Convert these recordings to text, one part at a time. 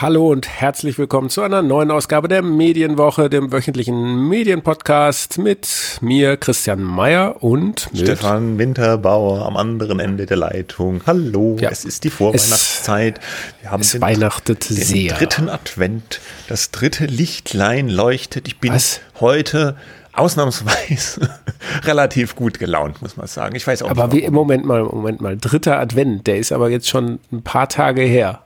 Hallo und herzlich willkommen zu einer neuen Ausgabe der Medienwoche, dem wöchentlichen Medienpodcast mit mir, Christian Meier und mit Stefan Winterbauer am anderen Ende der Leitung. Hallo, ja, es ist die Vorweihnachtszeit. Wir haben es weihnachtet den dritten Advent. Das dritte Lichtlein leuchtet. Ich bin heute ausnahmsweise relativ gut gelaunt, muss man sagen. Ich weiß auch aber nicht. Aber Moment mal, dritter Advent, der ist aber jetzt schon ein paar Tage her.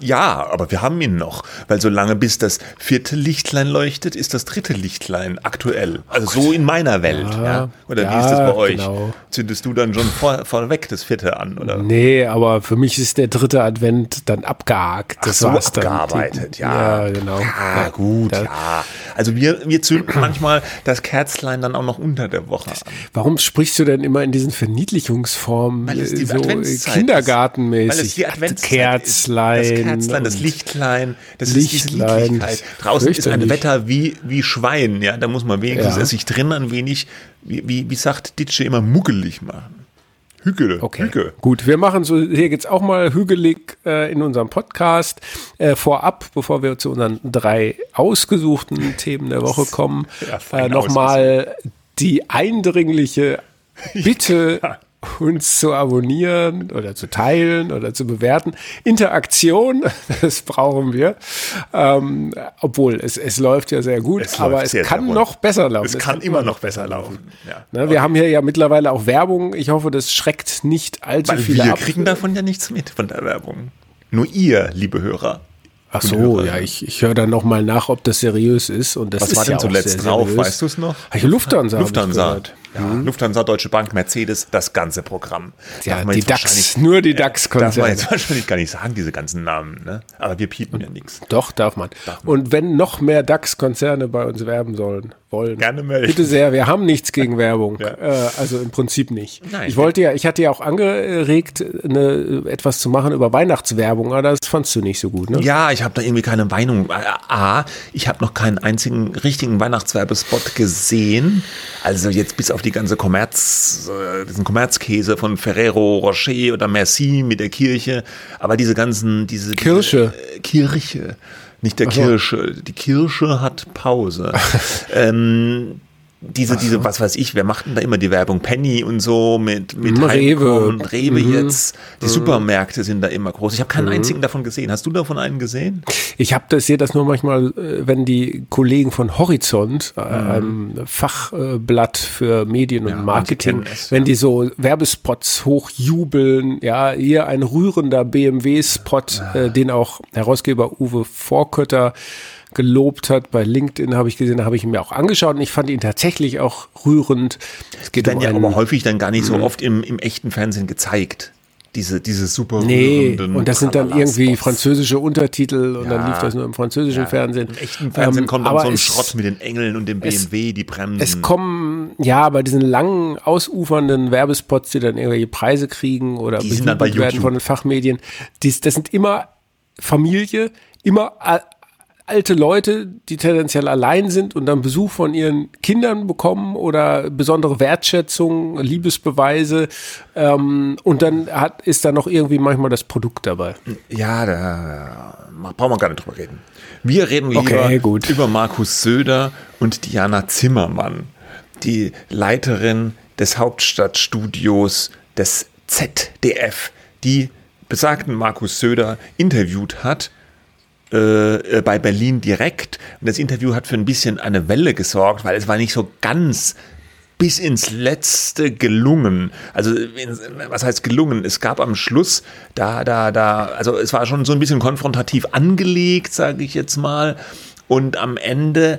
Ja, aber wir haben ihn noch, weil solange bis das vierte Lichtlein leuchtet, ist das dritte Lichtlein aktuell. Also so in meiner Welt. Ja. Oder wie ist das bei euch? Genau. Zündest du dann schon vorweg das vierte an? Oder? Nee, aber für mich ist der dritte Advent dann abgehakt. Ach, das so, war's abgearbeitet, dann. Ja. Ja, genau. Ja, gut, ja. Also wir zünden manchmal das Kerzlein dann auch noch unter der Woche an. Warum sprichst du denn immer in diesen Verniedlichungsformen? Weil es die so Adventszeit kindergartenmäßig ist. Weil es die Adventszeit Kerzlein ist. Herzlein, das Lichtlein, das Lichtlein, ist diese Lichtlichkeit. Draußen ist ein Wetter wie Schwein, ja, da muss man wenigstens sich drin ein wenig, wie sagt Ditsche immer, muggelig machen. Hügel, okay. Hügel. Gut, wir machen so, hier geht's auch mal hügelig in unserem Podcast. Vorab, bevor wir zu unseren drei ausgesuchten Themen der Woche kommen, nochmal die eindringliche Bitte, uns zu abonnieren oder zu teilen oder zu bewerten. Interaktion, das brauchen wir. Obwohl, es läuft ja sehr gut, es kann immer noch besser laufen. Ja. Ne, wir haben hier ja mittlerweile auch Werbung. Ich hoffe, das schreckt nicht allzu viel ab. Wir kriegen davon ja nichts mit, von der Werbung. Nur ihr, liebe Hörer. Ach so, ja, ich höre dann nochmal nach, ob das seriös ist. Und das was ist war denn ja zuletzt drauf, seriös. Weißt du es noch? Lufthansa. Ja. Lufthansa, Deutsche Bank, Mercedes, das ganze Programm. Ja, die DAX, nur die DAX-Konzerne. Darf man jetzt wahrscheinlich gar nicht sagen, diese ganzen Namen, ne? Aber wir piepen ja nichts. Doch, darf man. Und wenn noch mehr DAX-Konzerne bei uns werben wollen. Gerne melden. Bitte sehr, wir haben nichts gegen Werbung. Ja. Also im Prinzip nicht. Nein, ich hatte ja auch angeregt, etwas zu machen über Weihnachtswerbung, aber das fandst du nicht so gut, ne? Ja, ich habe da irgendwie keine Meinung. Ich habe noch keinen einzigen richtigen Weihnachtswerbespot gesehen. Also jetzt bis auf die ganze diesen Kommerzkäse von Ferrero Rocher oder Merci mit der Kirche, aber die Kirche hat Pause. Was weiß ich, wer macht denn da immer die Werbung? Penny und so mit Rewe. Und Rewe jetzt. Die Supermärkte sind da immer groß. Ich habe keinen einzigen davon gesehen. Hast du davon einen gesehen? Ich sehe das nur manchmal, wenn die Kollegen von Horizont, einem Fachblatt für Medien und Marketing, wenn die so Werbespots hochjubeln, ja, hier ein rührender BMW-Spot, den auch Herausgeber Uwe Vorkötter gelobt hat. Bei LinkedIn habe ich gesehen, da habe ich ihn mir auch angeschaut und ich fand ihn tatsächlich auch rührend. Es geht dann aber häufig dann gar nicht so oft im echten Fernsehen gezeigt. Diese super rührenden. Und das sind dann irgendwie französische Untertitel und dann lief das nur im französischen Fernsehen. Im echten Fernsehen kommt dann so ein Schrott mit den Engeln und dem BMW, die Bremsen. Es kommen, bei diesen langen, ausufernden Werbespots, die dann irgendwelche Preise kriegen oder bejubelt werden von den Fachmedien. Das sind immer Familie, immer alte Leute, die tendenziell allein sind und dann Besuch von ihren Kindern bekommen oder besondere Wertschätzung, Liebesbeweise und dann ist da noch irgendwie manchmal das Produkt dabei. Ja, da brauchen wir gar nicht drüber reden. Wir reden über Markus Söder und Diana Zimmermann, die Leiterin des Hauptstadtstudios des ZDF, die besagten Markus Söder interviewt hat bei Berlin direkt. Und das Interview hat für ein bisschen eine Welle gesorgt, weil es war nicht so ganz bis ins Letzte gelungen. Also, was heißt gelungen? Es gab am Schluss also es war schon so ein bisschen konfrontativ angelegt, sage ich jetzt mal. Und am Ende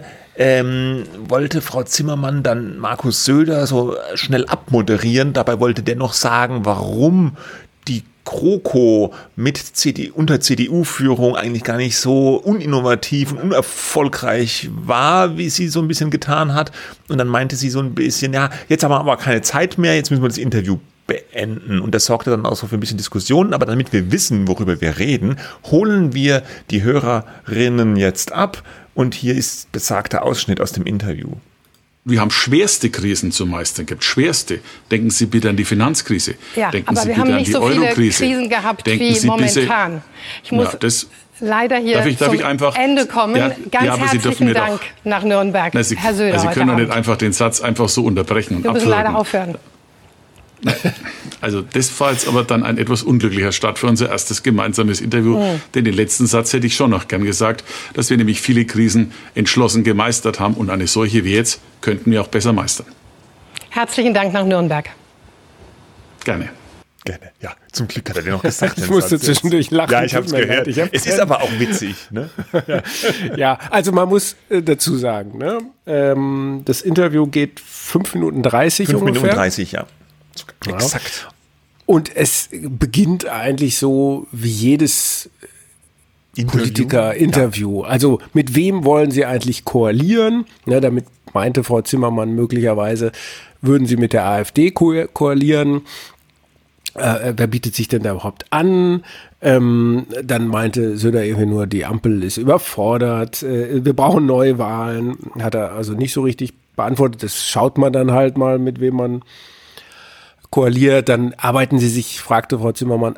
wollte Frau Zimmermann dann Markus Söder so schnell abmoderieren. Dabei wollte der noch sagen, warum die GroKo mit unter CDU-Führung eigentlich gar nicht so uninnovativ und unerfolgreich war, wie sie so ein bisschen getan hat. Und dann meinte sie so ein bisschen, ja, jetzt haben wir aber keine Zeit mehr, jetzt müssen wir das Interview beenden. Und das sorgte dann auch so für ein bisschen Diskussionen. Aber damit wir wissen, worüber wir reden, holen wir die Hörerinnen jetzt ab. Und hier ist besagter Ausschnitt aus dem Interview. Wir haben schwerste Krisen zu meistern gehabt, schwerste. Denken Sie bitte an die Finanzkrise. Ja, denken Sie bitte an die Euro-Krise. Aber wir haben nicht so viele Krisen gehabt wie momentan. Ich muss leider hier zum Ende kommen. Ja, ganz herzlichen Dank nach Nürnberg, Herr Söder. Sie können doch nicht einfach den Satz einfach so unterbrechen und abwürgen. Wir müssen leider aufhören. Also das war jetzt aber dann ein etwas unglücklicher Start für unser erstes gemeinsames Interview. Mhm. Denn den letzten Satz hätte ich schon noch gern gesagt, dass wir nämlich viele Krisen entschlossen gemeistert haben. Und eine solche wie jetzt könnten wir auch besser meistern. Herzlichen Dank nach Nürnberg. Gerne. Gerne, ja. Zum Glück hat er den noch gesagt. Ich musste zwischendurch lachen. Ja, ich habe es gehört. Es ist aber auch witzig. Ne? Ja. Ja, also man muss dazu sagen, ne? Das Interview geht 5:30 ungefähr. 5:30, ja. Ja. Exakt. Und es beginnt eigentlich so wie jedes Politiker-Interview. Ja. Also mit wem wollen Sie eigentlich koalieren? Ja, damit meinte Frau Zimmermann möglicherweise, würden Sie mit der AfD koalieren? Wer bietet sich denn da überhaupt an? Dann meinte Söder irgendwie nur, die Ampel ist überfordert. Wir brauchen Neuwahlen. Hat er also nicht so richtig beantwortet. Das schaut man dann halt mal, mit wem man koaliert, dann arbeiten sie sich, fragte Frau Zimmermann,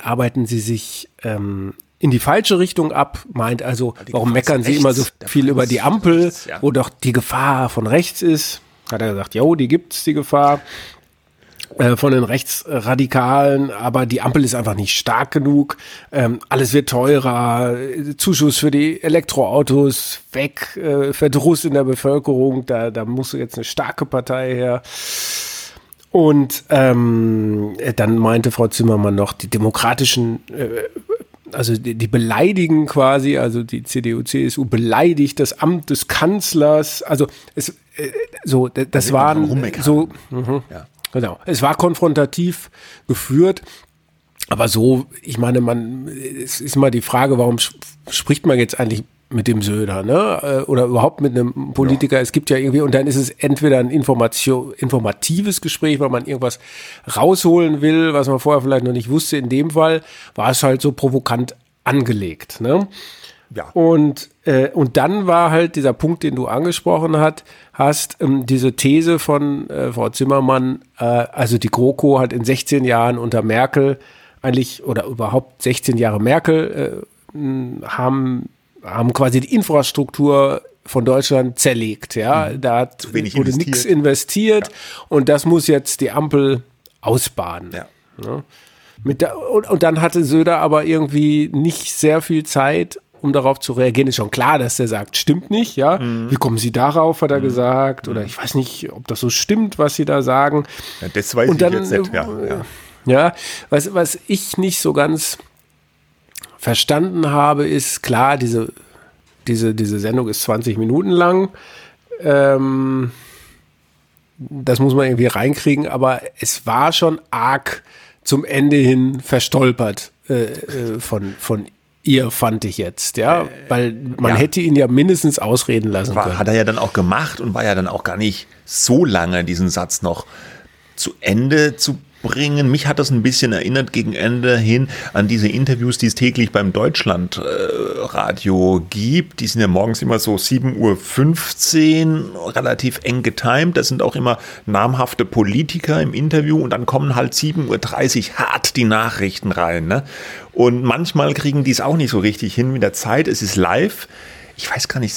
in die falsche Richtung ab, meint also, warum meckern sie immer so viel über die Ampel, wo doch die Gefahr von rechts ist, hat er gesagt, jo, die gibt's, die Gefahr von den Rechtsradikalen, aber die Ampel ist einfach nicht stark genug, alles wird teurer, Zuschuss für die Elektroautos weg, Verdruss in der Bevölkerung, da muss jetzt eine starke Partei her. Und dann meinte Frau Zimmermann noch, die demokratischen, die beleidigen quasi, also die CDU, CSU beleidigt das Amt des Kanzlers. Also das waren so, ja. Genau, es war konfrontativ geführt. Aber so, ich meine, es ist mal die Frage, warum spricht man jetzt eigentlich mit dem Söder, ne? Oder überhaupt mit einem Politiker. Ja. Es gibt ja irgendwie, und dann ist es entweder ein informatives Gespräch, weil man irgendwas rausholen will, was man vorher vielleicht noch nicht wusste. In dem Fall war es halt so provokant angelegt, ne? Ja. Und dann war halt dieser Punkt, den du angesprochen hast, diese These von Frau Zimmermann, also die GroKo hat in 16 Jahren unter Merkel eigentlich, oder überhaupt 16 Jahre Merkel, haben quasi die Infrastruktur von Deutschland zerlegt, ja. Da wurde nichts investiert, ja. Und das muss jetzt die Ampel ausbaden. Ja. Ja. Und dann hatte Söder aber irgendwie nicht sehr viel Zeit, um darauf zu reagieren. Ist schon klar, dass der sagt, stimmt nicht, ja. Mhm. Wie kommen Sie darauf, hat er gesagt, oder ich weiß nicht, ob das so stimmt, was Sie da sagen. Ja, das weiß ich jetzt nicht, ja. Ja, was ich nicht so ganz verstanden habe, ist klar, diese Sendung ist 20 Minuten lang. Das muss man irgendwie reinkriegen, aber es war schon arg zum Ende hin verstolpert von ihr, fand ich jetzt, ja, weil man hätte ihn ja mindestens ausreden lassen können. Hat er ja dann auch gemacht und war ja dann auch gar nicht so lange, diesen Satz noch zu Ende zu bringen. Mich hat das ein bisschen erinnert gegen Ende hin an diese Interviews, die es täglich beim Deutschlandradio gibt. Die sind ja morgens immer so 7:15 Uhr, relativ eng getimt. Da sind auch immer namhafte Politiker im Interview und dann kommen halt 7:30 Uhr hart die Nachrichten rein. Ne? Und manchmal kriegen die es auch nicht so richtig hin mit der Zeit. Es ist live. Ich weiß gar nicht,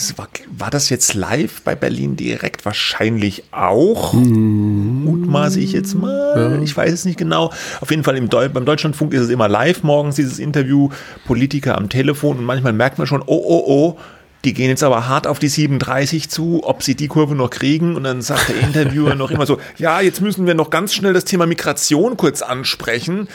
war das jetzt live bei Berlin direkt? Wahrscheinlich auch. Mutmaße ich jetzt mal. Ja. Ich weiß es nicht genau. Auf jeden Fall beim Deutschlandfunk ist es immer live morgens, dieses Interview. Politiker am Telefon. Und manchmal merkt man schon, oh, die gehen jetzt aber hart auf die 37 zu, ob sie die Kurve noch kriegen. Und dann sagt der Interviewer noch immer so, ja, jetzt müssen wir noch ganz schnell das Thema Migration kurz ansprechen.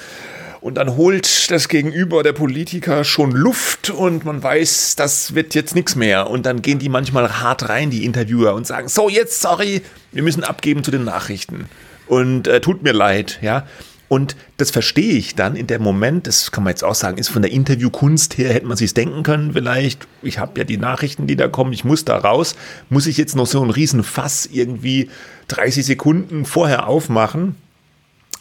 Und dann holt das Gegenüber der Politiker schon Luft und man weiß, das wird jetzt nichts mehr. Und dann gehen die manchmal hart rein, die Interviewer, und sagen, so jetzt, sorry, wir müssen abgeben zu den Nachrichten. Und tut mir leid, ja. Und das verstehe ich dann in dem Moment, das kann man jetzt auch sagen, ist von der Interviewkunst her, hätte man sich's denken können vielleicht, ich habe ja die Nachrichten, die da kommen, ich muss da raus, muss ich jetzt noch so einen riesen Fass irgendwie 30 Sekunden vorher aufmachen?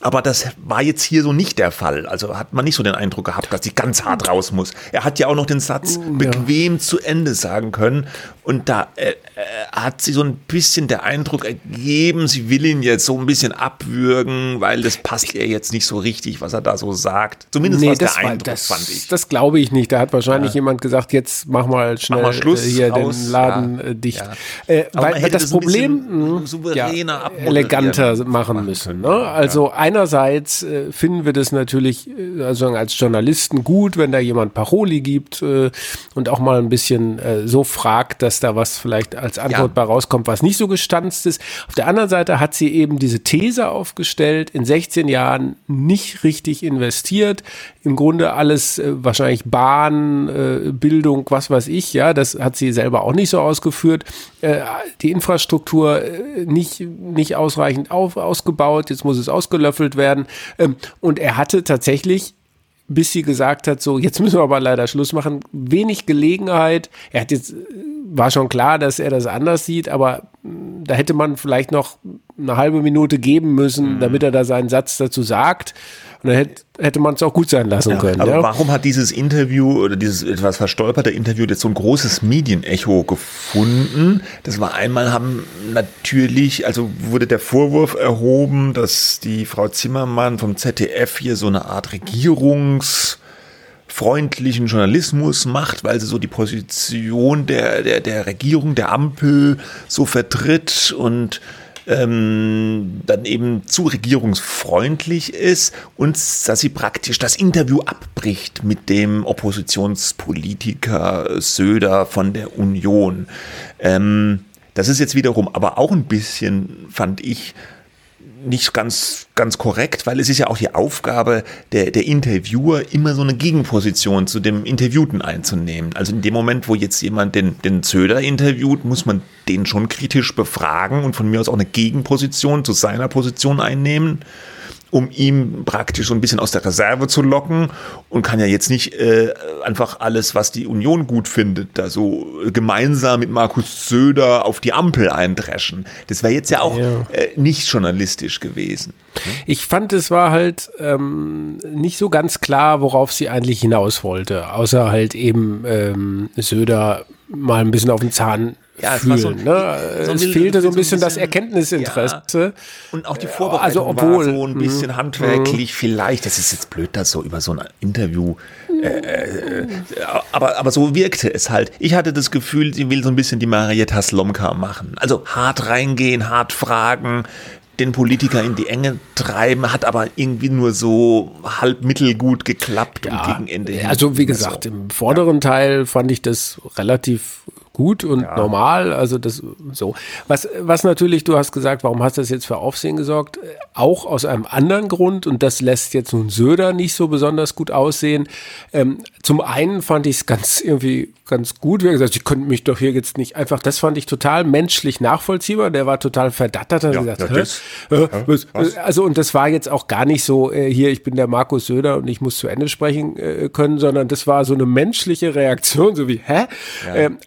Aber das war jetzt hier so nicht der Fall. Also hat man nicht so den Eindruck gehabt, dass die ganz hart raus muss. Er hat ja auch noch den Satz bequem zu Ende sagen können. Und da hat sie so ein bisschen der Eindruck ergeben, sie will ihn jetzt so ein bisschen abwürgen, weil das passt ihr jetzt nicht so richtig, was er da so sagt. Zumindest nee, war es der Eindruck, fand ich. Das glaube ich nicht. Da hat wahrscheinlich jemand gesagt, jetzt mach mal schnell hier raus, den Laden dicht. Ja. Weil das, das Problem souveräner, eleganter machen müssen. Ne? Also einerseits finden wir das natürlich also als Journalisten gut, wenn da jemand Paroli gibt und auch mal ein bisschen so fragt, dass da was vielleicht als Antwort bei rauskommt, was nicht so gestanzt ist. Auf der anderen Seite hat sie eben diese These aufgestellt, in 16 Jahren nicht richtig investiert, im Grunde alles wahrscheinlich Bahn, Bildung, was weiß ich, ja, das hat sie selber auch nicht so ausgeführt, die Infrastruktur nicht ausreichend ausgebaut, jetzt muss es ausgelöffelt werden und er hatte tatsächlich, bis sie gesagt hat, so, jetzt müssen wir aber leider Schluss machen, wenig Gelegenheit, er hat jetzt, war schon klar, dass er das anders sieht, aber da hätte man vielleicht noch eine halbe Minute geben müssen, damit er da seinen Satz dazu sagt. Und dann hätte man es auch gut sein lassen können. Aber warum hat dieses Interview oder dieses etwas verstolperte Interview jetzt so ein großes Medienecho gefunden? Das war einmal wurde der Vorwurf erhoben, dass die Frau Zimmermann vom ZDF hier so eine Art regierungsfreundlichen Journalismus macht, weil sie so die Position der Regierung, der Ampel so vertritt und dann eben zu regierungsfreundlich ist und dass sie praktisch das Interview abbricht mit dem Oppositionspolitiker Söder von der Union. Das ist jetzt wiederum aber auch ein bisschen, fand ich, nicht ganz korrekt, weil es ist ja auch die Aufgabe der Interviewer, immer so eine Gegenposition zu dem Interviewten einzunehmen. Also in dem Moment, wo jetzt jemand den Söder interviewt, muss man den schon kritisch befragen und von mir aus auch eine Gegenposition zu seiner Position einnehmen, um ihm praktisch so ein bisschen aus der Reserve zu locken, und kann ja jetzt nicht einfach alles, was die Union gut findet, da so gemeinsam mit Markus Söder auf die Ampel eindreschen. Das wäre jetzt ja auch nicht journalistisch gewesen. Ich fand, es war halt nicht so ganz klar, worauf sie eigentlich hinaus wollte, außer halt eben Söder mal ein bisschen auf den Zahn fühlen. Es fehlte so ein bisschen das Erkenntnisinteresse. Ja. Und auch die Vorbereitung war so ein bisschen handwerklich vielleicht. Das ist jetzt blöd, das so über so ein Interview. Aber so wirkte es halt. Ich hatte das Gefühl, sie will so ein bisschen die Marietta Slomka machen. Also hart reingehen, hart fragen, den Politiker in die Enge treiben, hat aber irgendwie nur so halb mittelgut geklappt und gegen Ende hin. Also wie gesagt, im vorderen Teil fand ich das relativ gut und normal, also das so. Was natürlich, du hast gesagt, warum hast du das jetzt für Aufsehen gesorgt? Auch aus einem anderen Grund, und das lässt jetzt nun Söder nicht so besonders gut aussehen. Zum einen fand ich es ganz gut, wie gesagt, ich könnte mich doch hier jetzt nicht einfach, das fand ich total menschlich nachvollziehbar, der war total verdattert, hat gesagt, also, und das war jetzt auch gar nicht so, hier, ich bin der Markus Söder und ich muss zu Ende sprechen können, sondern das war so eine menschliche Reaktion, so wie,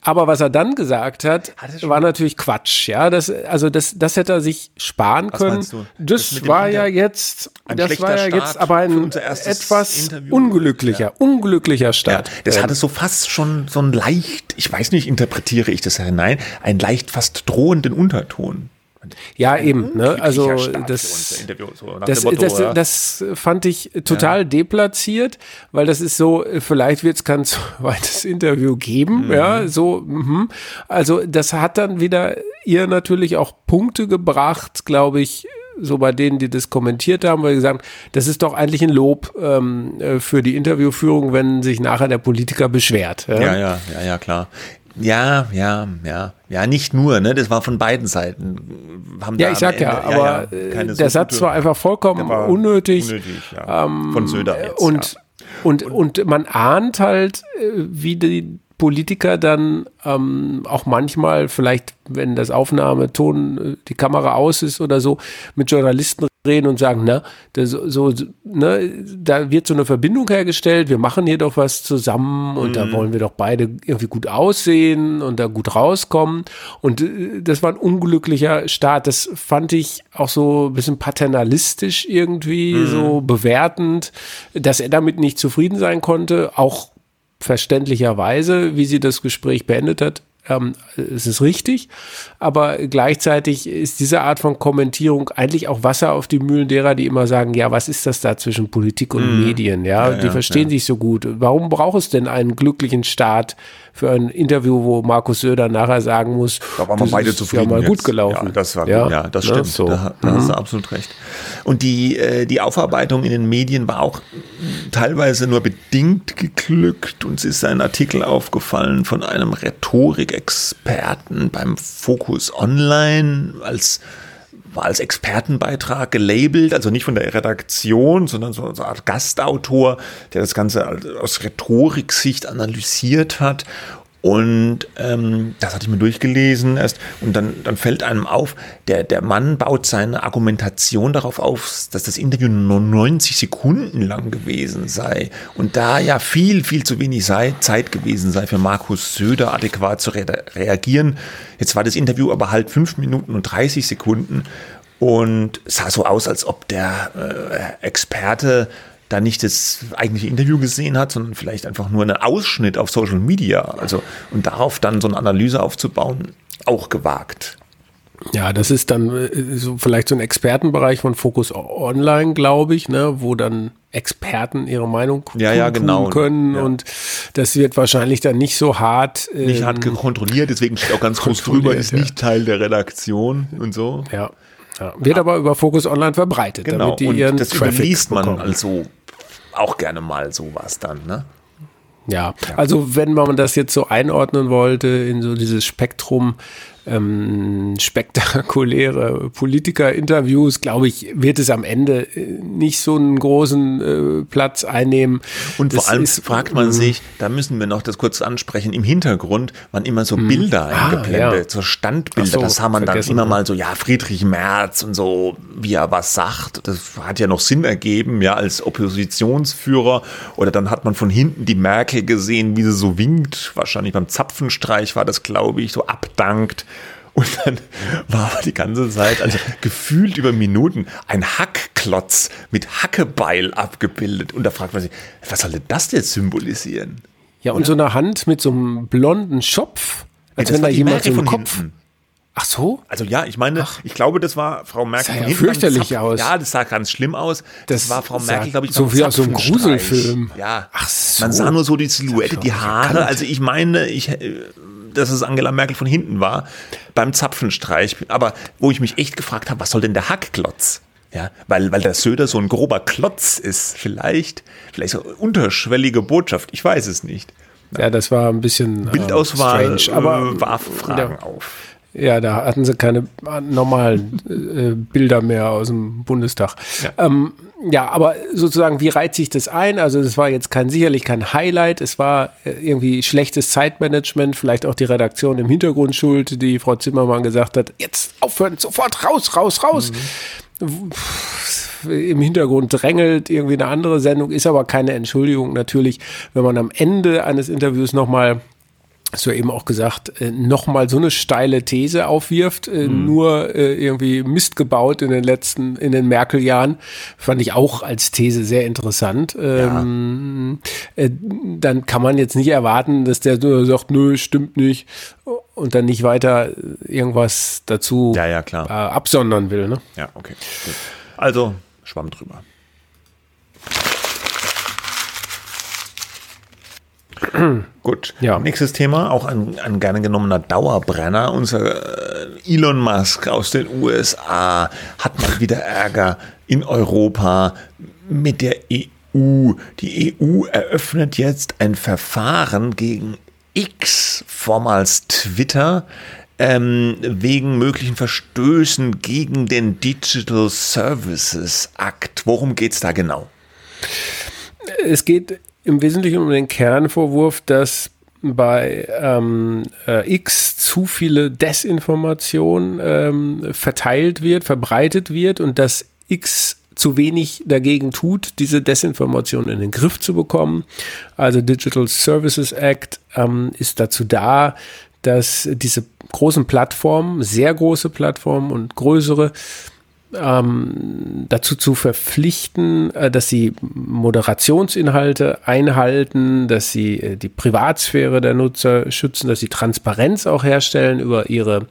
aber was er dann gesagt hat, war natürlich Quatsch, das hätte er sich sparen können. Was meinst du? Das war ja jetzt, aber ein etwas Interview. Unglücklicher Start. Ja, das hatte so fast schon so einen leicht, ich weiß nicht, interpretiere ich das hinein, einen leicht fast drohenden Unterton. Ja, eben. Ne? Also das fand ich total deplatziert, weil das ist so, vielleicht wird es kein zweites Interview geben. Also das hat dann wieder ihr natürlich auch Punkte gebracht, glaube ich, so bei denen, die das kommentiert haben, weil sie gesagt haben, das ist doch eigentlich ein Lob für die Interviewführung, wenn sich nachher der Politiker beschwert. Ja, klar. Ja, nicht nur, ne? Das war von beiden Seiten. Der Satz war einfach vollkommen unnötig von Söder jetzt. Und man ahnt halt, wie die Politiker dann auch manchmal, vielleicht wenn das Aufnahmeton, die Kamera aus ist oder so, mit Journalisten drehen und sagen, na, das, so, ne, da wird so eine Verbindung hergestellt, wir machen hier doch was zusammen und da wollen wir doch beide irgendwie gut aussehen und da gut rauskommen. Und das war ein unglücklicher Start. Das fand ich auch so ein bisschen paternalistisch irgendwie, so bewertend, dass er damit nicht zufrieden sein konnte, auch verständlicherweise, wie sie das Gespräch beendet hat. Es ist richtig, aber gleichzeitig ist diese Art von Kommentierung eigentlich auch Wasser auf die Mühlen derer, die immer sagen, ja, was ist das da zwischen Politik und Medien? Ja, die verstehen sich so gut. Warum braucht es denn einen glücklichen Start für ein Interview, wo Markus Söder nachher sagen muss, da waren wir beide zufrieden, ja mal jetzt gut gelaufen. Ja, das war gut. Ja, das stimmt. So. Da hast du absolut recht. Und die Aufarbeitung in den Medien war auch teilweise nur bedingt geglückt. Uns ist ein Artikel aufgefallen von einem Rhetorikexperten beim Fokus Online, war als Expertenbeitrag gelabelt, also nicht von der Redaktion, sondern so eine Art Gastautor, der das Ganze aus Rhetoriksicht analysiert hat. Und das hatte ich mir durchgelesen erst. Und dann fällt einem auf, der Mann baut seine Argumentation darauf auf, dass das Interview nur 90 Sekunden lang gewesen sei. Und da ja viel, viel zu wenig Zeit gewesen sei, für Markus Söder adäquat zu reagieren. Jetzt war das Interview aber halt 5 Minuten und 30 Sekunden und sah so aus, als ob der Experte da nicht das eigentliche Interview gesehen hat, sondern vielleicht einfach nur einen Ausschnitt auf Social Media. Also, und darauf dann so eine Analyse aufzubauen, auch gewagt. Ja, das ist dann so vielleicht so ein Expertenbereich von Fokus Online, glaube ich, ne, wo dann Experten ihre Meinung tun können. Ja. Und das wird wahrscheinlich dann nicht so hart. Nicht hart kontrolliert, deswegen steht auch ganz groß drüber, ist nicht Teil der Redaktion und so. Ja. Wird aber über Fokus Online verbreitet, damit die ihren Traffic bekommen. Und das liest man also auch gerne mal sowas dann, ne? Ja, also wenn man das jetzt so einordnen wollte in so dieses Spektrum spektakuläre Politiker-Interviews, glaube ich, wird es am Ende nicht so einen großen Platz einnehmen. Und vor allem fragt man sich, da müssen wir noch das kurz ansprechen, im Hintergrund waren immer so Bilder eingeblendet, so Standbilder, das haben man dann immer mal so, ja, Friedrich Merz und so, wie er was sagt, das hat ja noch Sinn ergeben, ja, als Oppositionsführer, oder dann hat man von hinten die Merkel gesehen, wie sie so winkt, wahrscheinlich beim Zapfenstreich war das, glaube ich, so abdankt. Und dann war die ganze Zeit, also gefühlt über Minuten, ein Hackklotz mit Hackebeil abgebildet. Und da fragt man sich, was soll denn das jetzt symbolisieren? Ja, und so eine Hand mit so einem blonden Schopf, als wenn da jemand so einen Kopf... Hinten. Ach so? Also ja, ich meine, ich glaube, das war Frau Merkel. Das sah ja fürchterlich aus. Ja, das sah ganz schlimm aus. Das war Frau Merkel, glaube ich, so wie aus so einem Gruselfilm. Ja, ach so. Man sah nur so die Silhouette, die Haare. Also ich meine, dass es Angela Merkel von hinten war, beim Zapfenstreich. Aber wo ich mich echt gefragt habe, was soll denn der Hackklotz? Ja, weil der Söder so ein grober Klotz ist. Vielleicht so eine unterschwellige Botschaft. Ich weiß es nicht. Ja, das war ein bisschen Bildauswahl, strange, aber warf Fragen auf. Ja, da hatten sie keine normalen Bilder mehr aus dem Bundestag. Ja, aber sozusagen, wie reiht sich das ein? Also es war jetzt sicherlich kein Highlight. Es war irgendwie schlechtes Zeitmanagement, vielleicht auch die Redaktion im Hintergrund schuld, die Frau Zimmermann gesagt hat, jetzt aufhören, sofort raus. Im Hintergrund drängelt irgendwie eine andere Sendung, ist aber keine Entschuldigung natürlich, wenn man am Ende eines Interviews nochmal... hast du ja eben auch gesagt, nochmal so eine steile These aufwirft, nur irgendwie Mist gebaut in den Merkel-Jahren, fand ich auch als These sehr interessant. Dann kann man jetzt nicht erwarten, dass der sagt, nö, stimmt nicht, und dann nicht weiter irgendwas dazu absondern will. Ne? Ja, okay. Gut. Also, Schwamm drüber. Gut, nächstes Thema, auch ein gerne genommener Dauerbrenner. Unser Elon Musk aus den USA hat mal wieder Ärger in Europa mit der EU. Die EU eröffnet jetzt ein Verfahren gegen X, vormals Twitter, wegen möglichen Verstößen gegen den Digital Services Act. Worum geht es da genau? Es geht im Wesentlichen um den Kernvorwurf, dass bei X zu viele Desinformation verbreitet wird und dass X zu wenig dagegen tut, diese Desinformation in den Griff zu bekommen. Also Digital Services Act ist dazu da, dass diese großen Plattformen, sehr große Plattformen und größere, dazu zu verpflichten, dass sie Moderationsinhalte einhalten, dass sie die Privatsphäre der Nutzer schützen, dass sie Transparenz auch herstellen über ihre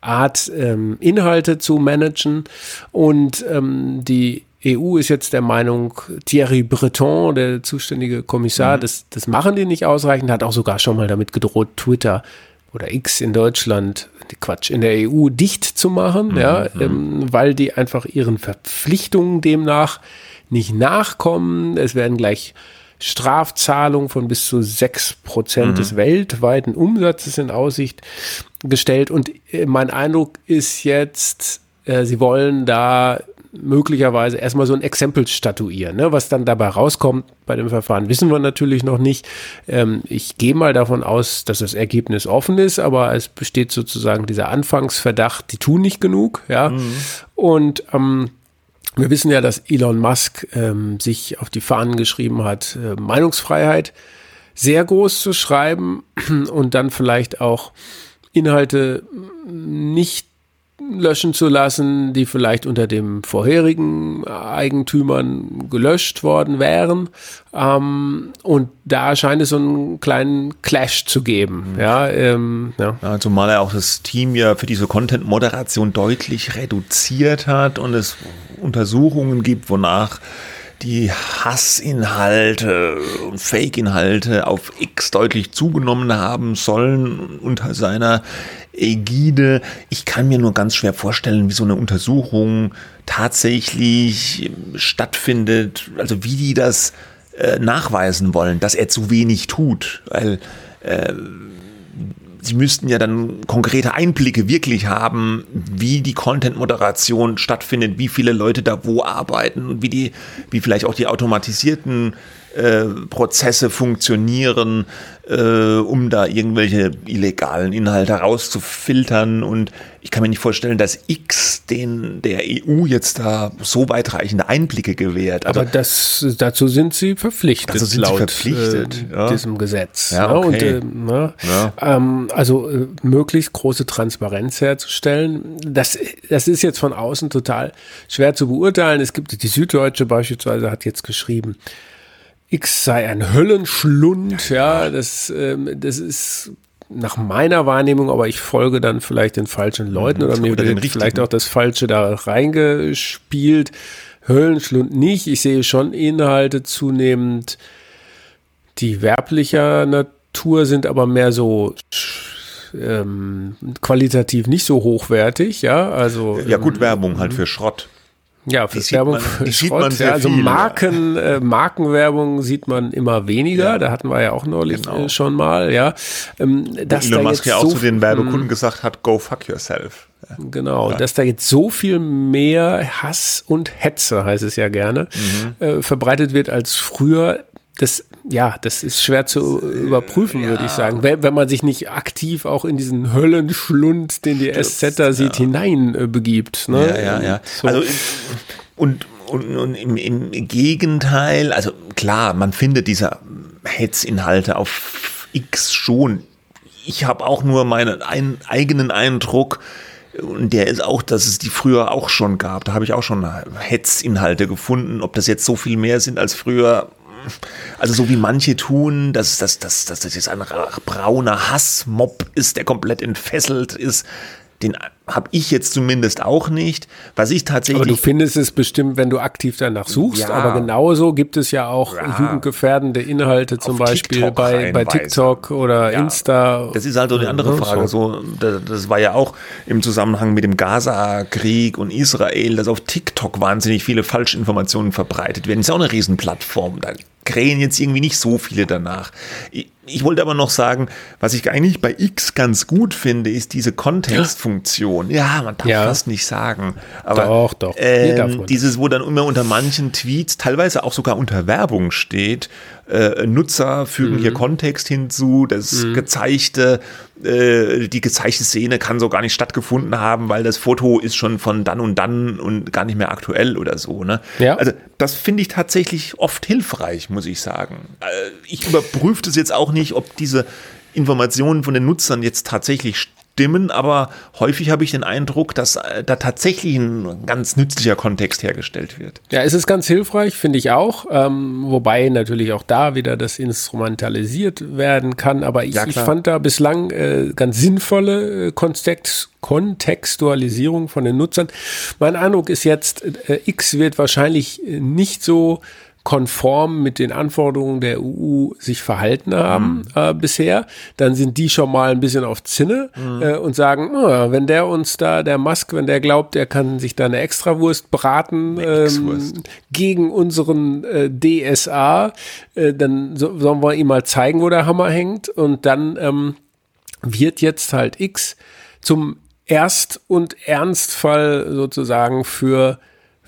Art, Inhalte zu managen. Und die EU ist jetzt der Meinung, Thierry Breton, der zuständige Kommissar, das machen die nicht ausreichend, hat auch sogar schon mal damit gedroht, Twitter oder X in Deutschland, in der EU dicht zu machen, weil die einfach ihren Verpflichtungen demnach nicht nachkommen. Es werden gleich Strafzahlungen von bis zu 6% des weltweiten Umsatzes in Aussicht gestellt. Und mein Eindruck ist jetzt, sie wollen da möglicherweise erstmal so ein Exempel statuieren. Ne? Was dann dabei rauskommt bei dem Verfahren, wissen wir natürlich noch nicht. Ich gehe mal davon aus, dass das Ergebnis offen ist, aber es besteht sozusagen dieser Anfangsverdacht, die tun nicht genug. Ja? Und wir wissen ja, dass Elon Musk sich auf die Fahnen geschrieben hat, Meinungsfreiheit sehr groß zu schreiben und dann vielleicht auch Inhalte nicht löschen zu lassen, die vielleicht unter dem vorherigen Eigentümern gelöscht worden wären. Und da scheint es so einen kleinen Clash zu geben. Ja, zumal er auch das Team ja für diese Content-Moderation deutlich reduziert hat und es Untersuchungen gibt, wonach die Hassinhalte und Fake-Inhalte auf X deutlich zugenommen haben sollen unter seiner Ägide. Ich kann mir nur ganz schwer vorstellen, wie so eine Untersuchung tatsächlich stattfindet, also wie die das nachweisen wollen, dass er zu wenig tut, weil sie müssten ja dann konkrete Einblicke wirklich haben, wie die Content-Moderation stattfindet, wie viele Leute da wo arbeiten und wie vielleicht auch die automatisierten Prozesse funktionieren, um da irgendwelche illegalen Inhalte rauszufiltern. Und ich kann mir nicht vorstellen, dass X der EU jetzt da so weitreichende Einblicke gewährt. Aber dazu sind sie verpflichtet, laut diesem Gesetz. Ja, okay. Möglichst große Transparenz herzustellen. Das ist jetzt von außen total schwer zu beurteilen. Es gibt die Süddeutsche beispielsweise, hat jetzt geschrieben, X sei ein Höllenschlund, das ist nach meiner Wahrnehmung, aber ich folge dann vielleicht den falschen Leuten oder mir wird vielleicht auch das Falsche da reingespielt. Höllenschlund nicht, ich sehe schon Inhalte zunehmend, die werblicher Natur sind, aber mehr so qualitativ nicht so hochwertig, Werbung halt für Schrott. Ja, für Werbung sieht man sehr viel. Markenwerbung sieht man immer weniger. Ja. Da hatten wir ja auch neulich schon mal. Ja, dass Elon Musk ja auch zu den Werbekunden gesagt hat, go fuck yourself. Genau, dass da jetzt so viel mehr Hass und Hetze, heißt es ja gerne, verbreitet wird als früher. Das ist schwer zu überprüfen, würde ich sagen. Wenn man sich nicht aktiv auch in diesen Höllenschlund, den die SZ da sieht, hineinbegibt. Ne? Ja. So. Also, und im Gegenteil, also klar, man findet diese Hetzinhalte auf X schon. Ich habe auch nur meinen eigenen Eindruck, und der ist auch, dass es die früher auch schon gab. Da habe ich auch schon Hetzinhalte gefunden. Ob das jetzt so viel mehr sind als früher, also so wie manche tun, dass das jetzt ein brauner Hassmob ist, der komplett entfesselt ist, den habe ich jetzt zumindest auch nicht. Was ich tatsächlich. Aber du findest es bestimmt, wenn du aktiv danach suchst. Ja. Aber genauso gibt es ja auch jugendgefährdende Inhalte, zum Beispiel TikTok bei TikTok oder Insta. Das ist halt so eine andere Frage. So, das war ja auch im Zusammenhang mit dem Gaza-Krieg und Israel, dass auf TikTok wahnsinnig viele Falschinformationen verbreitet werden. Das ist auch eine Riesenplattform. Da krähen jetzt irgendwie nicht so viele danach. Ich wollte aber noch sagen, was ich eigentlich bei X ganz gut finde, ist diese Kontextfunktion. Ja, man darf das nicht sagen. Aber doch. Dieses, wo dann immer unter manchen Tweets, teilweise auch sogar unter Werbung steht, Nutzer fügen hier Kontext hinzu, das gezeigte, die gezeigte Szene kann so gar nicht stattgefunden haben, weil das Foto ist schon von dann und gar nicht mehr aktuell oder so. Ne? Ja. Also das finde ich tatsächlich oft hilfreich, muss ich sagen. Ich überprüfe das jetzt auch nicht, ob diese Informationen von den Nutzern jetzt tatsächlich stimmen, aber häufig habe ich den Eindruck, dass da tatsächlich ein ganz nützlicher Kontext hergestellt wird. Ja, es ist ganz hilfreich, finde ich auch, wobei natürlich auch da wieder das instrumentalisiert werden kann, aber ich fand da bislang ganz sinnvolle Kontextualisierung von den Nutzern. Mein Eindruck ist jetzt, X wird wahrscheinlich nicht so konform mit den Anforderungen der EU sich verhalten haben bisher, dann sind die schon mal ein bisschen auf Zinne und sagen, wenn der uns da, der Musk, wenn der glaubt, er kann sich da eine Extrawurst braten gegen unseren DSA, dann sollen wir ihm mal zeigen, wo der Hammer hängt. Und dann wird jetzt halt X zum Erst- und Ernstfall sozusagen für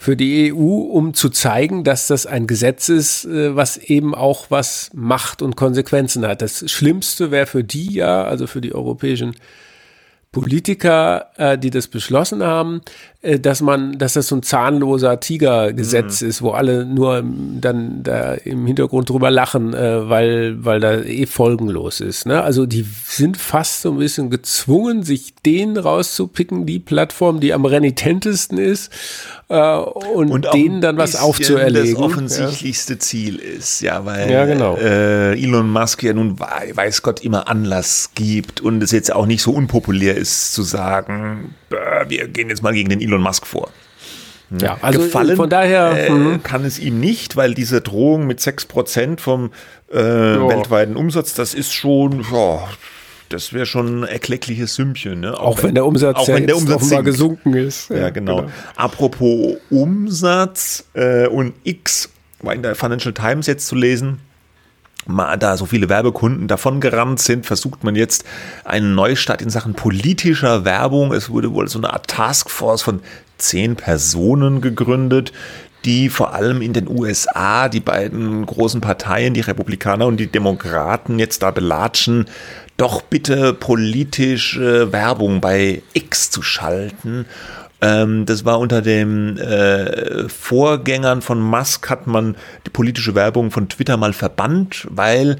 die EU, um zu zeigen, dass das ein Gesetz ist, was eben auch was macht und Konsequenzen hat. Das Schlimmste wäre für die ja, also für die europäischen Politiker, die das beschlossen haben, dass das so ein zahnloser Tigergesetz ist, wo alle nur dann da im Hintergrund drüber lachen, weil da folgenlos ist. Ne? Also die sind fast so ein bisschen gezwungen, sich den rauszupicken, die Plattform, die am renitentesten ist und denen dann was aufzuerlegen. Das offensichtlichste Ziel ist, ja, weil Elon Musk ja nun weiß Gott immer Anlass gibt und es jetzt auch nicht so unpopulär ist zu sagen, wir gehen jetzt mal gegen den Elon Musk vor. Ja, also gefallen von daher kann es ihm nicht, weil diese Drohung mit 6% vom weltweiten Umsatz, das ist schon, das wäre schon ein erkleckliches Sümmchen. Ne? Auch wenn der Umsatz offenbar gesunken ist. Ja, genau. Apropos Umsatz und X, war in der Financial Times jetzt zu lesen, da so viele Werbekunden davongerannt sind, versucht man jetzt einen Neustart in Sachen politischer Werbung. Es wurde wohl so eine Art Taskforce von 10 Personen gegründet, die vor allem in den USA die beiden großen Parteien, die Republikaner und die Demokraten, jetzt da belatschen, doch bitte politische Werbung bei X zu schalten. Das war unter den Vorgängern von Musk, hat man die politische Werbung von Twitter mal verbannt, weil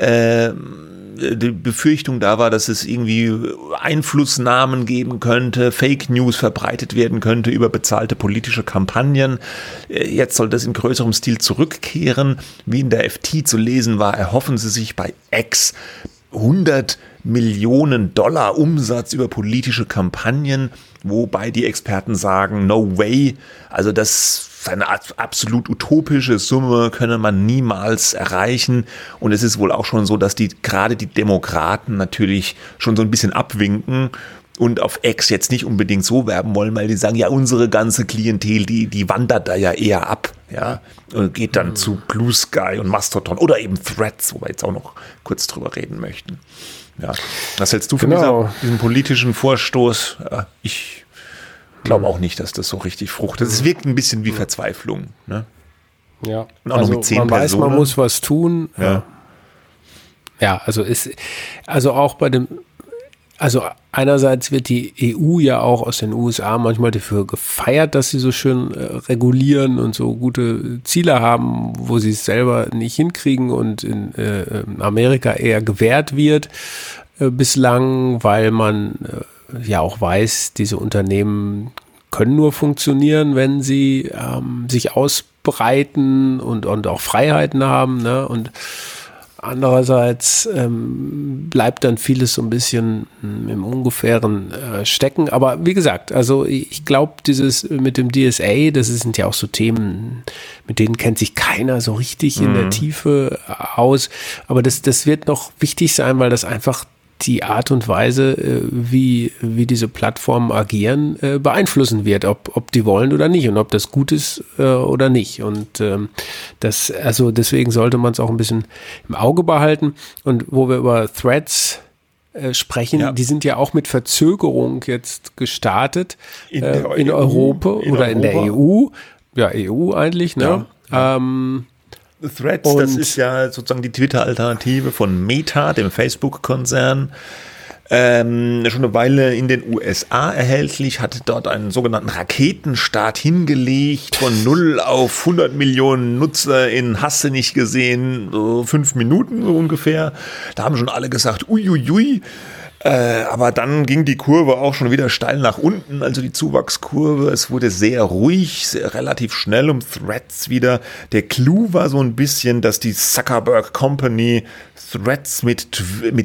die Befürchtung da war, dass es irgendwie Einflussnahmen geben könnte, Fake News verbreitet werden könnte über bezahlte politische Kampagnen. Jetzt soll das in größerem Stil zurückkehren. Wie in der FT zu lesen war, erhoffen sie sich bei X 100 Millionen Dollar Umsatz über politische Kampagnen, wobei die Experten sagen, no way, also das ist eine absolut utopische Summe, könne man niemals erreichen. Und es ist wohl auch schon so, dass gerade die Demokraten natürlich schon so ein bisschen abwinken und auf X jetzt nicht unbedingt so werben wollen, weil die sagen, ja, unsere ganze Klientel, die wandert da ja eher ab, ja, und geht dann zu Blue Sky und Mastodon oder eben Threads, wo wir jetzt auch noch kurz drüber reden möchten. Ja, was hältst du von diesem politischen Vorstoß? Ja, ich glaube auch nicht, dass das so richtig fruchtet. Es wirkt ein bisschen wie Verzweiflung. Ne? Ja, und auch also noch mit 10 Personen. Man weiß, man muss was tun. Ja, also auch bei dem. Also einerseits wird die EU ja auch aus den USA manchmal dafür gefeiert, dass sie so schön regulieren und so gute Ziele haben, wo sie es selber nicht hinkriegen und in Amerika eher gewährt wird bislang, weil man ja auch weiß, diese Unternehmen können nur funktionieren, wenn sie sich ausbreiten und auch Freiheiten haben, ne? Und andererseits bleibt dann vieles so ein bisschen im Ungefähren stecken. Aber wie gesagt, also ich glaube, dieses mit dem DSA, das sind ja auch so Themen, mit denen kennt sich keiner so richtig in der Tiefe aus. Aber das wird noch wichtig sein, weil das einfach die Art und Weise, wie diese Plattformen agieren, beeinflussen wird, ob die wollen oder nicht und ob das gut ist oder nicht. Und deswegen sollte man es auch ein bisschen im Auge behalten. Und wo wir über Threads sprechen, die sind ja auch mit Verzögerung jetzt gestartet in Europa oder in der EU. Ja, EU eigentlich, ne? Ja. Threads, und das ist ja sozusagen die Twitter-Alternative von Meta, dem Facebook-Konzern. Schon eine Weile in den USA erhältlich, hat dort einen sogenannten Raketenstart hingelegt, von 0 auf 100 Millionen Nutzer in, hast du nicht gesehen, so 5 Minuten so ungefähr. Da haben schon alle gesagt, uiuiui. Aber dann ging die Kurve auch schon wieder steil nach unten, also die Zuwachskurve. Es wurde sehr ruhig, relativ schnell um Threads wieder. Der Clou war so ein bisschen, dass die Zuckerberg Company Threads mit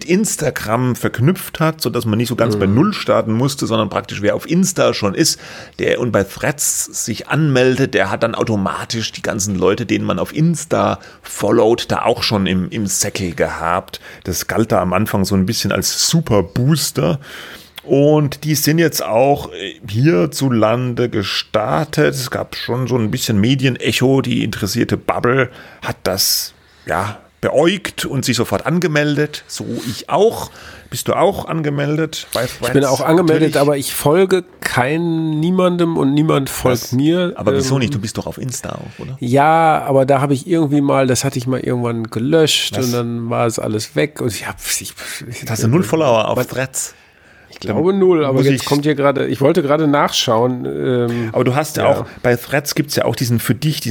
Instagram verknüpft hat, sodass man nicht so ganz bei Null starten musste, sondern praktisch wer auf Insta schon ist, der und bei Threads sich anmeldet, der hat dann automatisch die ganzen Leute, denen man auf Insta followt, da auch schon im Säckel gehabt. Das galt da am Anfang so ein bisschen als super Booster. Und die sind jetzt auch hierzulande gestartet. Es gab schon so ein bisschen Medienecho. Die interessierte Bubble hat das ja beäugt und sich sofort angemeldet. So ich auch. Bist du auch angemeldet bei Threads? Ich bin auch angemeldet, natürlich. Aber ich folge niemandem und niemand folgt mir. Aber wieso nicht? Du bist doch auf Insta auch, oder? Ja, aber da habe ich irgendwie mal, das hatte ich mal irgendwann gelöscht und dann war es alles weg. Und hast du 0 Follower auf Threads? Ich glaube 0, aber jetzt kommt hier gerade, ich wollte gerade nachschauen. Aber du hast ja auch, bei Threads gibt es ja auch diesen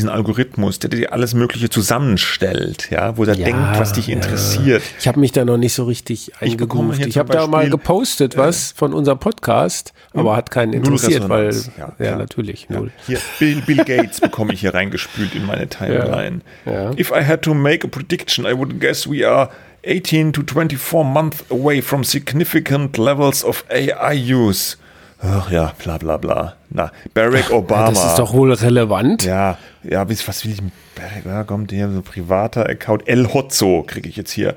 Algorithmus, der dir alles Mögliche zusammenstellt, ja, wo er denkt, was dich interessiert. Ich habe mich da noch nicht so richtig eingegroovt. Ich habe da mal gepostet was von unserem Podcast, aber hat keinen interessiert, weil, natürlich, 0. Hier, Bill Gates bekomme ich hier reingespült in meine Timeline. Ja. If I had to make a prediction, I would guess we are 18 to 24 months away from significant levels of AI use. Ach ja, bla bla bla. Na, Barack Obama. Das ist doch wohl relevant. Ja, was will ich mit Barack? Da kommt hier so ein privater Account. El Hotzo kriege ich jetzt hier.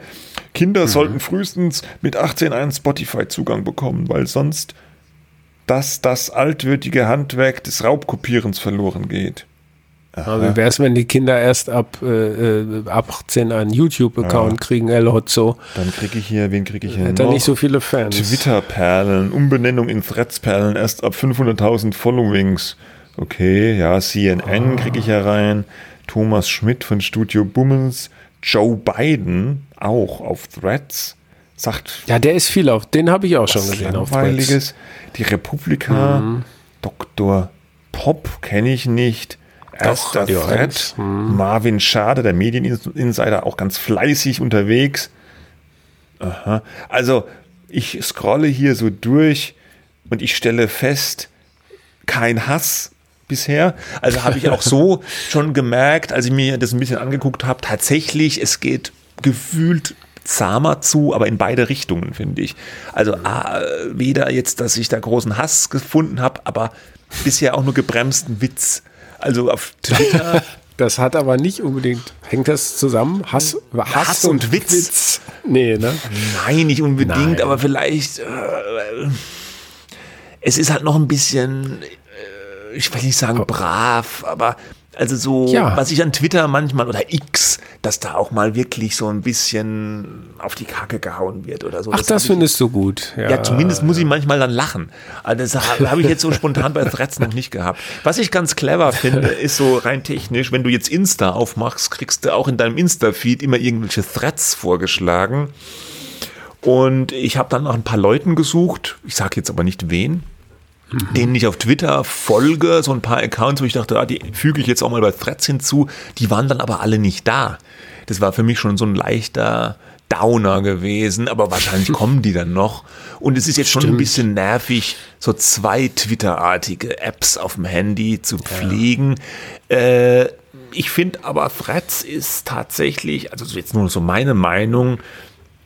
Kinder sollten frühestens mit 18 einen Spotify-Zugang bekommen, weil sonst das altwürdige Handwerk des Raubkopierens verloren geht. Wie wäre es, wenn die Kinder erst ab 18 einen YouTube-Account kriegen, El Hotzo? Dann kriege ich hier, wen kriege ich hier? Hätte er nicht so viele Fans. Twitter-Perlen, Umbenennung in Threads-Perlen, erst ab 500.000 Followings. Okay, ja, CNN kriege ich ja rein. Thomas Schmidt von Studio Bummens. Joe Biden, auch auf Threads. Sagt. Ja, der ist viel auf, den habe ich auch schon gesehen auf Threads. Die Republika, Dr. Pop kenne ich nicht. Erster Thread, Marvin Schade, der Medieninsider, auch ganz fleißig unterwegs. Aha. Also ich scrolle hier so durch und ich stelle fest, kein Hass bisher. Also habe ich auch so schon gemerkt, als ich mir das ein bisschen angeguckt habe, tatsächlich, es geht gefühlt zahmer zu, aber in beide Richtungen, finde ich. Also weder jetzt, dass ich da großen Hass gefunden habe, aber bisher auch nur gebremsten Witz. Also auf Twitter. Das hat aber nicht unbedingt. Hängt das zusammen? Hass und Witz? Nee, ne? Nein, nicht unbedingt, aber vielleicht. Es ist halt noch ein bisschen, ich will nicht sagen brav, aber also so, was ich an Twitter manchmal oder X, dass da auch mal wirklich so ein bisschen auf die Kacke gehauen wird oder so. Ach, das findest du gut. Ja, zumindest muss ich manchmal dann lachen. Also das habe ich jetzt so spontan bei Threads noch nicht gehabt. Was ich ganz clever finde, ist so rein technisch, wenn du jetzt Insta aufmachst, kriegst du auch in deinem Insta-Feed immer irgendwelche Threads vorgeschlagen. Und ich habe dann nach ein paar Leuten gesucht, ich sage jetzt aber nicht wen, denen ich auf Twitter folge, so ein paar Accounts, wo ich dachte, die füge ich jetzt auch mal bei Threads hinzu, die waren dann aber alle nicht da. Das war für mich schon so ein leichter Downer gewesen, aber wahrscheinlich kommen die dann noch. Und es ist jetzt schon ein bisschen nervig, so 2 Twitter-artige Apps auf dem Handy zu pflegen. Ich finde aber, Threads ist tatsächlich, also jetzt nur so meine Meinung,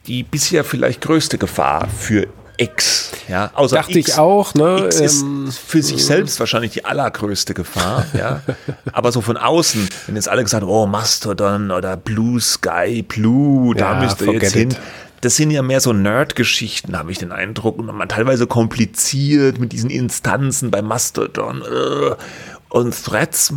die bisher vielleicht größte Gefahr für X, ja, außer dachte X, ich auch, ne? X ist für sich selbst wahrscheinlich die allergrößte Gefahr, ja. Aber so von außen, wenn jetzt alle gesagt haben, oh, Mastodon oder Blue Sky, da müsst ihr jetzt hin. Das sind ja mehr so Nerd-Geschichten, habe ich den Eindruck, und man teilweise kompliziert mit diesen Instanzen bei Mastodon. Und Threads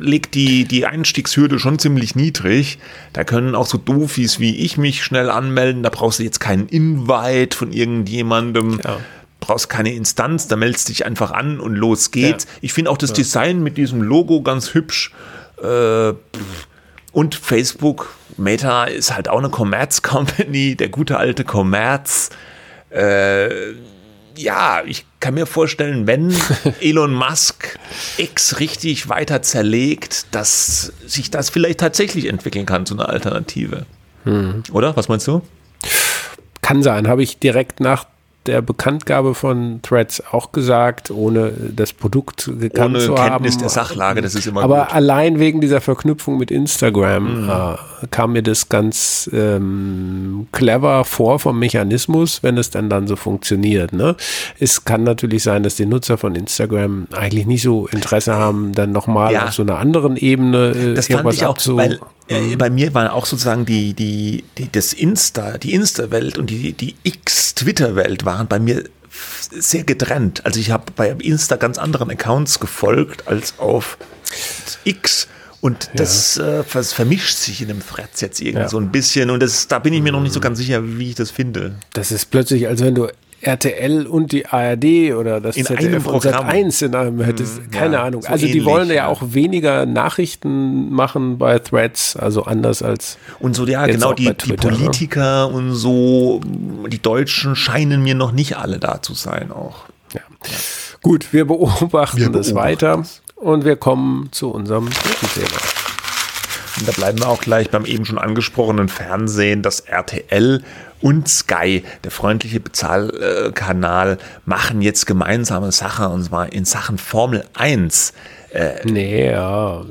legt die Einstiegshürde schon ziemlich niedrig. Da können auch so Doofies wie ich mich schnell anmelden. Da brauchst du jetzt keinen Invite von irgendjemandem. Ja. Brauchst keine Instanz. Da meldest dich einfach an und los geht's. Ja. Ich finde auch das Design mit diesem Logo ganz hübsch. Und Facebook, Meta, ist halt auch eine Commerz-Company, der gute alte Commerz. Ja, ich kann mir vorstellen, wenn Elon Musk X richtig weiter zerlegt, dass sich das vielleicht tatsächlich entwickeln kann zu einer Alternative. Hm. Oder? Was meinst du? Kann sein. Habe ich direkt nach der Bekanntgabe von Threads auch gesagt, ohne das Produkt gekannt zu haben. Ohne Kenntnis der Sachlage, das ist immer gut. Aber allein wegen dieser Verknüpfung mit Instagram kam mir das ganz clever vor vom Mechanismus, wenn es dann so funktioniert. Ne? Es kann natürlich sein, dass die Nutzer von Instagram eigentlich nicht so Interesse haben, dann nochmal auf so einer anderen Ebene das fand ich auch, weil bei mir waren auch sozusagen die Insta-Welt und die X-Twitter-Welt waren bei mir sehr getrennt. Also ich habe bei Insta ganz anderen Accounts gefolgt als auf X. Und das vermischt sich in dem Threads jetzt irgendwie so ein bisschen. Und da bin ich mir noch nicht so ganz sicher, wie ich das finde. Das ist plötzlich, als wenn du RTL und die ARD oder das ZDF und Sat.1 in einem hättest. Keine Ahnung. So also ähnlich, die wollen ja auch weniger Nachrichten machen bei Threads, also anders als und so, ja, genau, die Politiker und so, die Deutschen scheinen mir noch nicht alle da zu sein auch. Ja. Gut, wir beobachten das weiter und wir kommen zu unserem Thema. Und da bleiben wir auch gleich beim eben schon angesprochenen Fernsehen, das RTL und Sky, der freundliche Bezahlkanal, machen jetzt gemeinsame Sache, und zwar in Sachen Formel 1. Viel mehr.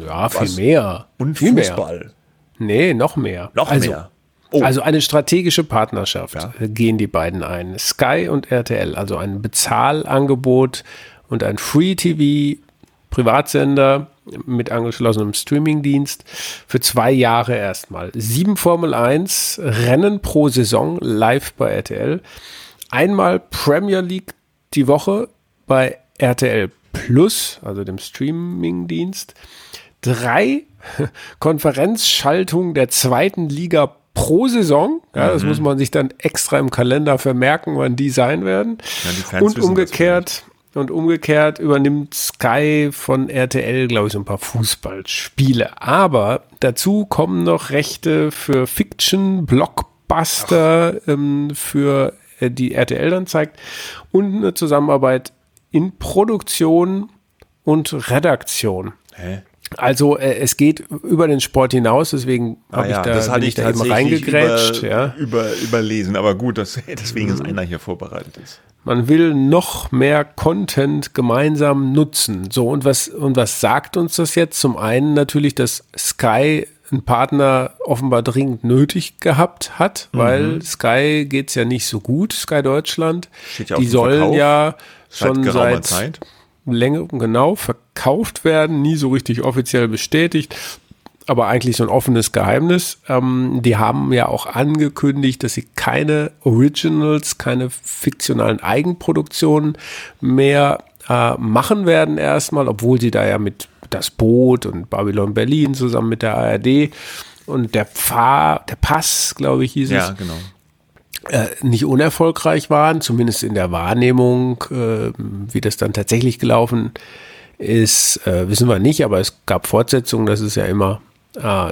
Und viel Fußball. Nee, noch mehr. Noch mehr. Oh. Also eine strategische Partnerschaft gehen die beiden ein. Sky und RTL, also ein Bezahlangebot und ein Free-TV, Privatsender mit angeschlossenem Streamingdienst für 2 Jahre erstmal. 7 Formel 1 Rennen pro Saison live bei RTL. Einmal Premier League die Woche bei RTL Plus, also dem Streamingdienst. 3 Konferenzschaltungen der 2. Liga pro Saison. Ja, das muss man sich dann extra im Kalender vermerken, wann die sein werden. Ja, und umgekehrt. Und umgekehrt übernimmt Sky von RTL, glaube ich, so ein paar Fußballspiele. Aber dazu kommen noch Rechte für Fiction, Blockbuster, für die RTL dann zeigt. Und eine Zusammenarbeit in Produktion und Redaktion. Hä? Also es geht über den Sport hinaus, deswegen habe ich da eben reingegrätscht. Überlesen, aber gut, deswegen ist einer hier vorbereitet ist. Man will noch mehr Content gemeinsam nutzen. So, und was sagt uns das jetzt? Zum einen natürlich, dass Sky einen Partner offenbar dringend nötig gehabt hat, weil Sky geht's ja nicht so gut, Sky Deutschland. Steht ja auf die sollen Verkauf, ja schon seit Zeit. Länge genau verkauft werden, nie so richtig offiziell bestätigt, aber eigentlich so ein offenes Geheimnis. Die haben ja auch angekündigt, dass sie keine Originals, keine fiktionalen Eigenproduktionen mehr machen werden erstmal, obwohl sie da ja mit Das Boot und Babylon Berlin zusammen mit der ARD und der Pass, glaube ich, hieß es. Ja, genau. Nicht unerfolgreich waren, zumindest in der Wahrnehmung, wie das dann tatsächlich gelaufen ist, wissen wir nicht, aber es gab Fortsetzungen, das ist ja immer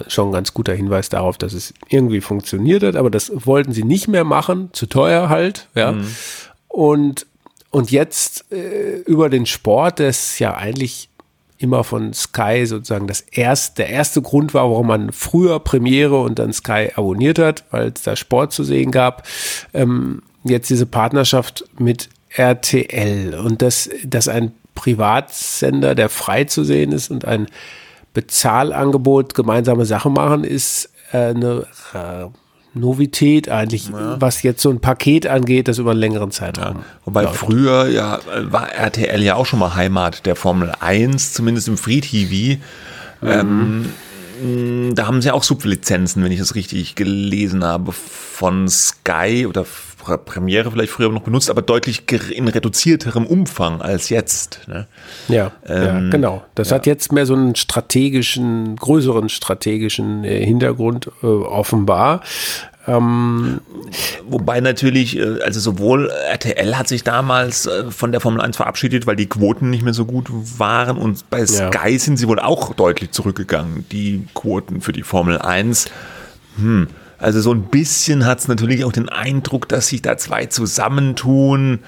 schon ein ganz guter Hinweis darauf, dass es irgendwie funktioniert hat, aber das wollten sie nicht mehr machen, zu teuer halt, ja, und jetzt über den Sport, das ja eigentlich immer von Sky sozusagen der erste Grund war, warum man früher Premiere und dann Sky abonniert hat, weil es da Sport zu sehen gab. Jetzt diese Partnerschaft mit RTL und dass ein Privatsender, der frei zu sehen ist und ein Bezahlangebot gemeinsame Sache machen, ist eine Novität eigentlich, was jetzt so ein Paket angeht, das über einen längeren Zeitraum. Ja, wobei früher war RTL ja auch schon mal Heimat der Formel 1, zumindest im Free TV. Da haben sie auch Sublizenzen, wenn ich das richtig gelesen habe, von Sky oder Premiere vielleicht früher noch benutzt, aber deutlich in reduzierterem Umfang als jetzt. Ne? Ja, genau. Das hat jetzt mehr so einen größeren strategischen Hintergrund offenbar. Wobei natürlich, also sowohl RTL hat sich damals von der Formel 1 verabschiedet, weil die Quoten nicht mehr so gut waren, und bei Sky sind sie wohl auch deutlich zurückgegangen, die Quoten für die Formel 1. Also so ein bisschen hat es natürlich auch den Eindruck, dass sich da zwei zusammentun.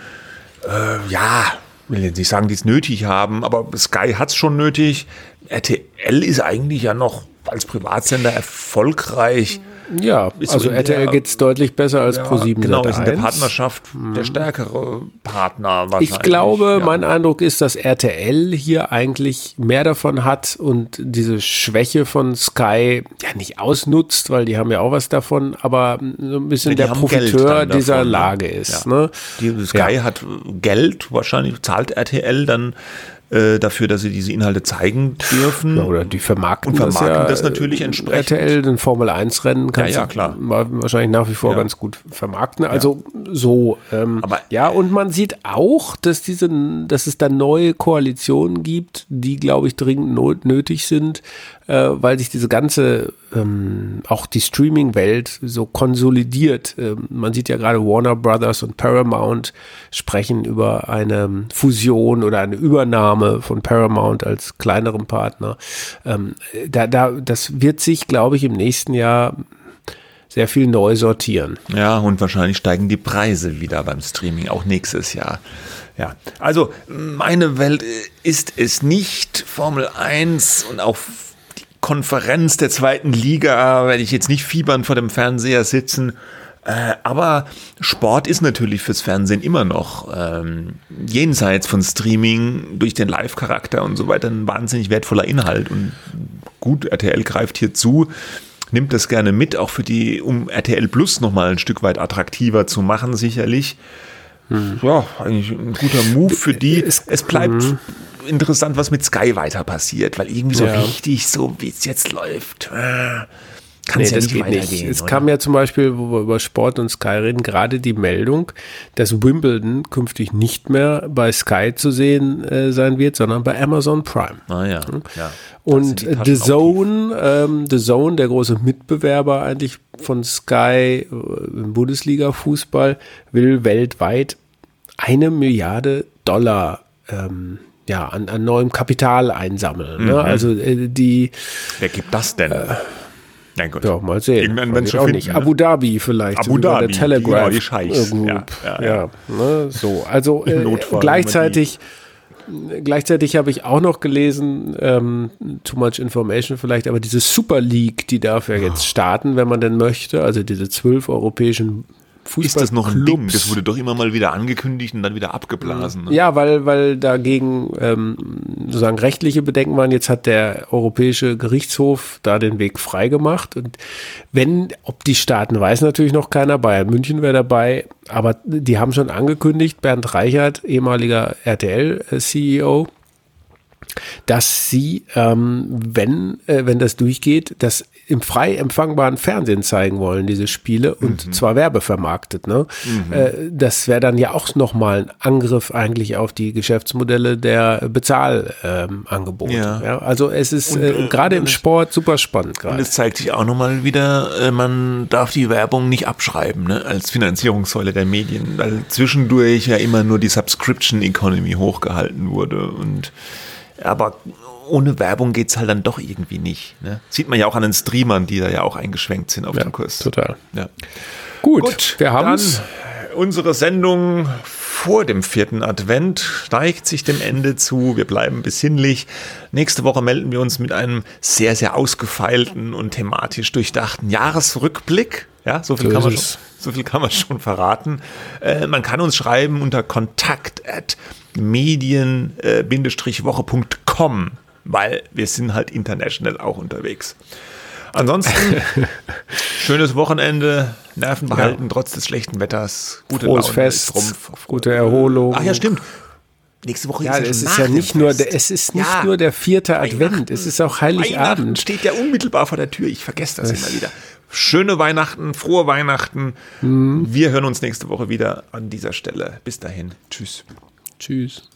Will jetzt nicht sagen, die es nötig haben, aber Sky hat es schon nötig. RTL ist eigentlich ja noch als Privatsender erfolgreich. Ja, also RTL geht es deutlich besser als ProSieben. Genau, ist in der Partnerschaft der stärkere Partner wahrscheinlich. Ich glaube, mein Eindruck ist, dass RTL hier eigentlich mehr davon hat und diese Schwäche von Sky nicht ausnutzt, weil die haben ja auch was davon, aber so ein bisschen der Profiteur dieser Lage ist. Ja. Ne? Die Sky hat Geld, wahrscheinlich zahlt RTL dann dafür, dass sie diese Inhalte zeigen dürfen. Ja, oder die vermarkten das natürlich entsprechend. RTL, den Formel-1-Rennen kannst du wahrscheinlich nach wie vor ganz gut vermarkten. Also und man sieht auch, dass es da neue Koalitionen gibt, die, glaube ich, dringend nötig sind, weil sich diese ganze, auch die Streaming-Welt so konsolidiert. Man sieht ja gerade Warner Brothers und Paramount sprechen über eine Fusion oder eine Übernahme von Paramount als kleinerem Partner. Das wird sich, glaube ich, im nächsten Jahr sehr viel neu sortieren. Ja, und wahrscheinlich steigen die Preise wieder beim Streaming, auch nächstes Jahr. Ja, also meine Welt ist es nicht. Formel 1 und auch Konferenz der zweiten Liga werde ich jetzt nicht fiebernd vor dem Fernseher sitzen, aber Sport ist natürlich fürs Fernsehen immer noch jenseits von Streaming durch den Live-Charakter und so weiter ein wahnsinnig wertvoller Inhalt, und gut, RTL greift hier zu, nimmt das gerne mit, auch für die, um RTL Plus nochmal ein Stück weit attraktiver zu machen, sicherlich. Ja, eigentlich ein guter Move für die. Es bleibt interessant, was mit Sky weiter passiert, weil irgendwie so richtig, so wie es jetzt läuft, kann es nicht weitergehen. Es kam ja zum Beispiel, wo wir über Sport und Sky reden, gerade die Meldung, dass Wimbledon künftig nicht mehr bei Sky zu sehen sein wird, sondern bei Amazon Prime. Und DAZN, der große Mitbewerber eigentlich von Sky im Bundesliga-Fußball, will weltweit 1 Milliarde Dollar an neuem Kapital einsammeln. Ne? Also wer gibt das denn? Nein, gut. Ja, mal sehen. Irgendwann werden schon finden. Abu Dhabi vielleicht. Abu Dhabi, der Telegraph. Die Scheichs. Ne? So, also gleichzeitig habe ich auch noch gelesen, too much information vielleicht, aber diese Super League, die darf ja jetzt starten, wenn man denn möchte, also diese 12 europäischen Fußball-Clubs. Ist das noch ein Ding? Das wurde doch immer mal wieder angekündigt und dann wieder abgeblasen. Ne? Ja, weil dagegen sozusagen rechtliche Bedenken waren. Jetzt hat der Europäische Gerichtshof da den Weg freigemacht. Und ob die Staaten, weiß natürlich noch keiner. Bayern München wäre dabei. Aber die haben schon angekündigt, Bernd Reichert, ehemaliger RTL-CEO, dass sie, wenn das durchgeht, das im frei empfangbaren Fernsehen zeigen wollen, diese Spiele, und zwar werbevermarktet. Ne? Das wäre dann ja auch nochmal ein Angriff eigentlich auf die Geschäftsmodelle der Bezahlangebote. Also es ist gerade im Sport super spannend gerade. Und es zeigt sich auch nochmal wieder, man darf die Werbung nicht abschreiben, ne? Als Finanzierungssäule der Medien, weil zwischendurch ja immer nur die Subscription Economy hochgehalten wurde, und aber ohne Werbung geht es halt dann doch irgendwie nicht. Ne? Sieht man ja auch an den Streamern, die da ja auch eingeschwenkt sind auf den Kurs. Total. Ja. Gut, wir haben's. Unsere Sendung vor dem 4. Advent neigt sich dem Ende zu. Wir bleiben besinnlich. Nächste Woche melden wir uns mit einem sehr, sehr ausgefeilten und thematisch durchdachten Jahresrückblick. Ja, so viel kann man schon verraten. Man kann uns schreiben unter kontakt@medien-woche.com, weil wir sind halt international auch unterwegs. Ansonsten, schönes Wochenende, Nerven behalten, trotz des schlechten Wetters, gute Laune, Fest, gute Erholung. Ach ja, stimmt. Nächste Woche ist es nicht nur der 4. Advent, es ist auch Heiligabend. Steht ja unmittelbar vor der Tür, ich vergesse das immer wieder. Schöne Weihnachten, frohe Weihnachten. Wir hören uns nächste Woche wieder an dieser Stelle. Bis dahin. Tschüss.